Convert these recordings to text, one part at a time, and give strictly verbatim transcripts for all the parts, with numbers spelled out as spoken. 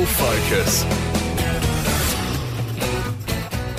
Rural Focus.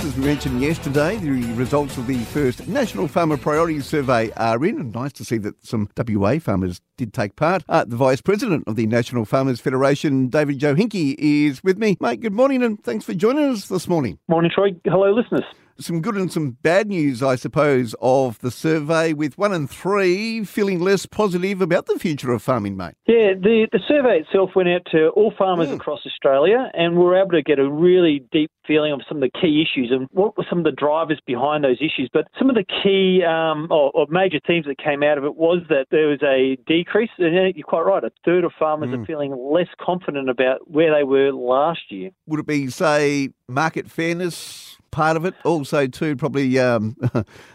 As mentioned yesterday, the results of the first National Farmer Priorities Survey are in, and nice to see that some W A farmers did take part. Uh, the Vice President of the National Farmers Federation, David Jochinke, is with me. Mate, good morning and thanks for joining us this morning. Morning, Troy. Hello, listeners. Some good and some bad news, I suppose, of the survey, with one in three feeling less positive about the future of farming, mate. Yeah, the, the survey itself went out to all farmers yeah. across Australia, and we were able to get a really deep feeling of some of the key issues and what were some of the drivers behind those issues. But some of the key um, or, or major themes that came out of it was that there was a decrease, and you're quite right, a third of farmers mm. are feeling less confident about where they were last year. Would it be, say, market fairness? Part of it, also too, probably um,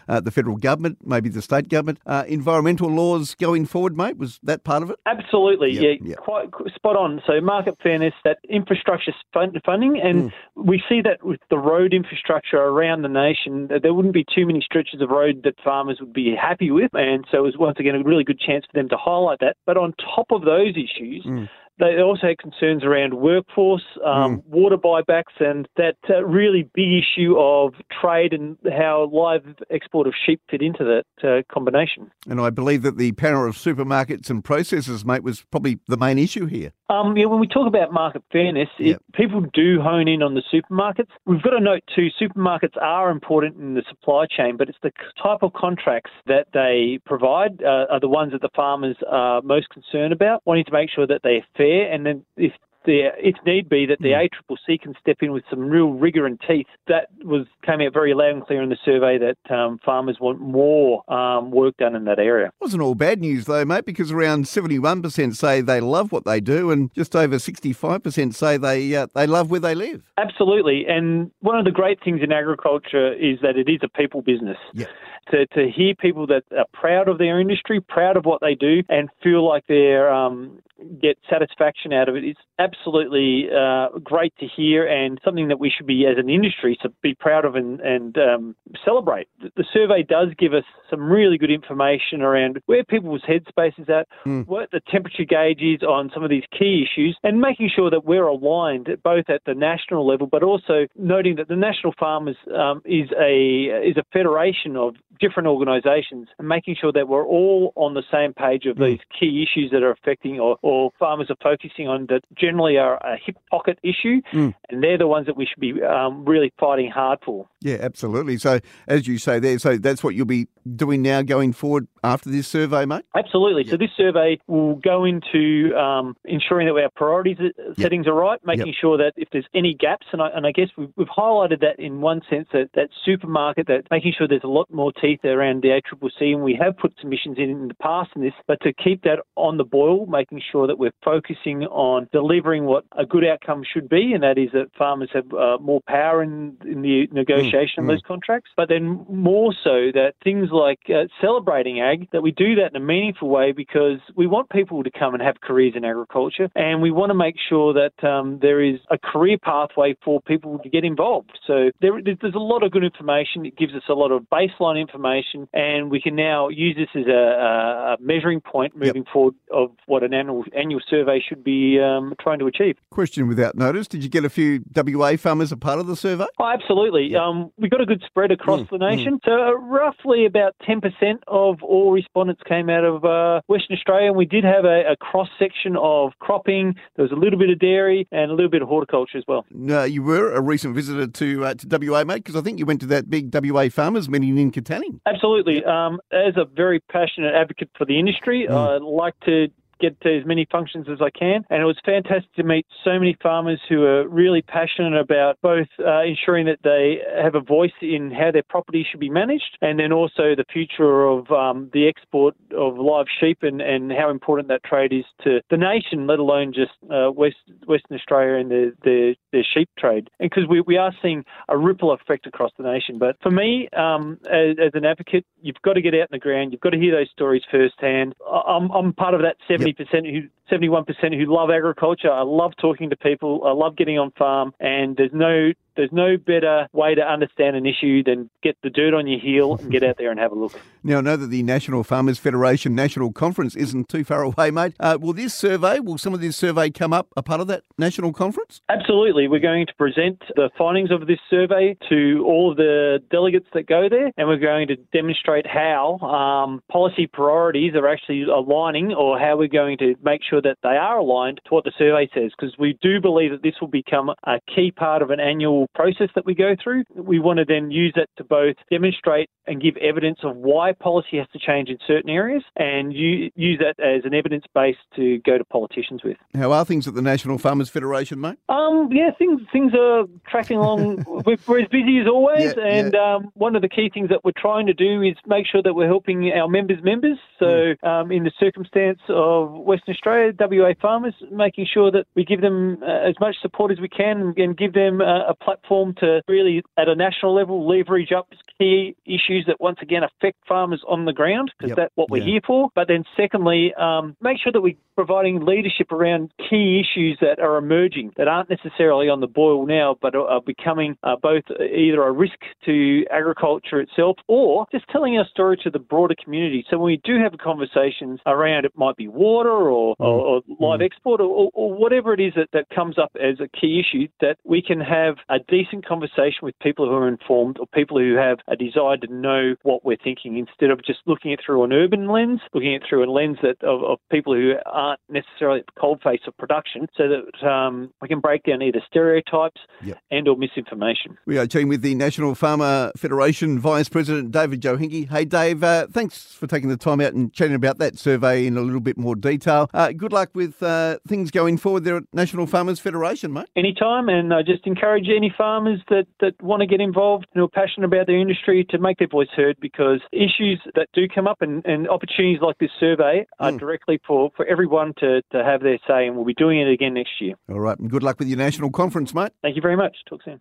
uh, the federal government, maybe the state government, uh, environmental laws going forward, mate, was that part of it? Absolutely, yep, yeah, yep. quite spot on. So market fairness, that infrastructure fund- funding, and mm. we see that with the road infrastructure around the nation, there wouldn't be too many stretches of road that farmers would be happy with, and so it was once again a really good chance for them to highlight that. But on top of those issues, mm. they also had concerns around workforce, um, mm. water buybacks, and that uh, really big issue of trade and how live export of sheep fit into that uh, combination. And I believe that the power of supermarkets and processors, mate, was probably the main issue here. Um, yeah, when we talk about market fairness, it, yep. people do hone in on the supermarkets. We've got to note too, supermarkets are important in the supply chain, but it's the type of contracts that they provide uh, are the ones that the farmers are most concerned about, wanting to make sure that they're fair. And then if the, if need be, that the A C C C can step in with some real rigour and teeth. That was came out very loud and clear in the survey that um, farmers want more um, work done in that area. Wasn't all bad news though, mate, because around seventy-one percent say they love what they do and just over sixty-five percent say they uh, they love where they live. Absolutely. And one of the great things in agriculture is that it is a people business. Yeah. To, to hear people that are proud of their industry, proud of what they do, and feel like they're um, get satisfaction out of it, it's absolutely uh, great to hear and something that we should be, as an industry, to be proud of and, and um, celebrate. The survey does give us some really good information around where people's headspace is at, mm. what the temperature gauge is on some of these key issues, and making sure that we're aligned both at the national level, but also noting that the National Farmers um, is a is a federation of different organisations, and making sure that we're all on the same page of mm. these key issues that are affecting or, or farmers are focusing on that generally are a hip pocket issue, mm. and they're the ones that we should be um, really fighting hard for. Yeah, absolutely. So as you say there, so that's what you'll be doing now going forward after this survey, mate? Absolutely. Yep. So this survey will go into um, ensuring that our priorities settings yep. are right, making yep. sure that if there's any gaps, and I, and I guess we've, we've highlighted that in one sense, that, that supermarket, that making sure there's a lot more teeth around the A C C C, and we have put submissions in in the past in this, but to keep that on the boil, making sure that we're focusing on delivering what a good outcome should be, and that is that farmers have uh, more power in, in the negotiation mm, of those mm. contracts, but then more so that things like uh, celebrating ag, that we do that in a meaningful way, because we want people to come and have careers in agriculture, and we want to make sure that um, there is a career pathway for people to get involved. So there, there's a lot of good information. It gives us a lot of baseline information, and we can now use this as a, a measuring point moving yep. forward of what an annual annual survey should be um, trying to achieve. Question without notice, did you get a few W A farmers a part of the survey? Oh, absolutely. Yep. Um, we got a good spread across mm, the nation. Mm. So roughly about ten percent of all respondents came out of uh, Western Australia, and we did have a, a cross-section of cropping. There was a little bit of dairy and a little bit of horticulture as well. No, you were a recent visitor to, uh, to W A, mate, because I think you went to that big W A farmers meeting in Katanning. Absolutely. Yep. Um, as a very passionate advocate for the industry, mm. I like to get to as many functions as I can. And it was fantastic to meet so many farmers who are really passionate about both uh, ensuring that they have a voice in how their property should be managed, and then also the future of um, the export of live sheep and, and how important that trade is to the nation, let alone just uh, West, Western Australia and their, their, their sheep trade. And because we, we are seeing a ripple effect across the nation. But for me, um, as, as an advocate, you've got to get out in the ground. You've got to hear those stories firsthand. I'm, I'm part of that seventy percent Percent who, seventy-one percent who love agriculture. I love talking to people. I love getting on farm, and there's no There's no better way to understand an issue than get the dirt on your heel and get out there and have a look. Now, I know that the National Farmers Federation National Conference isn't too far away, mate. Uh, will this survey, will some of this survey come up a part of that National Conference? Absolutely. We're going to present the findings of this survey to all of the delegates that go there, and we're going to demonstrate how um, policy priorities are actually aligning, or how we're going to make sure that they are aligned to what the survey says, because we do believe that this will become a key part of an annual process that we go through. We want to then use that to both demonstrate and give evidence of why policy has to change in certain areas, and you, use that as an evidence base to go to politicians with. How are things at the National Farmers Federation, mate? Um, yeah, things things are tracking along. we're, we're as busy as always, yeah, and yeah. Um, one of the key things that we're trying to do is make sure that we're helping our members' members. So yeah. um, in the circumstance of Western Australia, W A Farmers, making sure that we give them uh, as much support as we can and give them uh, a platform to really, at a national level, leverage up key issues that once again affect farmers on the ground, because yep. that's what we're yeah. here for. But then secondly, um, make sure that we're providing leadership around key issues that are emerging, that aren't necessarily on the boil now, but are, are becoming uh, both either a risk to agriculture itself, or just telling our story to the broader community. So when we do have conversations around, it might be water or, mm. or, or live mm. export or, or whatever it is that, that comes up as a key issue, that we can have a decent conversation with people who are informed, or people who have a desire to know what we're thinking, instead of just looking at it through an urban lens, looking at it through a lens that of, of people who aren't necessarily at the coldface of production, so that um, we can break down either stereotypes yep. and or misinformation. We are chatting with the National Farmer Federation Vice President David Jochinke. Hey Dave, uh, thanks for taking the time out and chatting about that survey in a little bit more detail. Uh, good luck with uh, things going forward there at National Farmers Federation, mate. Anytime, and I just encourage any farmers that, that want to get involved and are passionate about their industry to make their voice heard, because issues that do come up and, and opportunities like this survey are mm. directly for, for everyone to, to have their say, and we'll be doing it again next year. All right, and good luck with your national conference, mate. Thank you very much. Talk soon.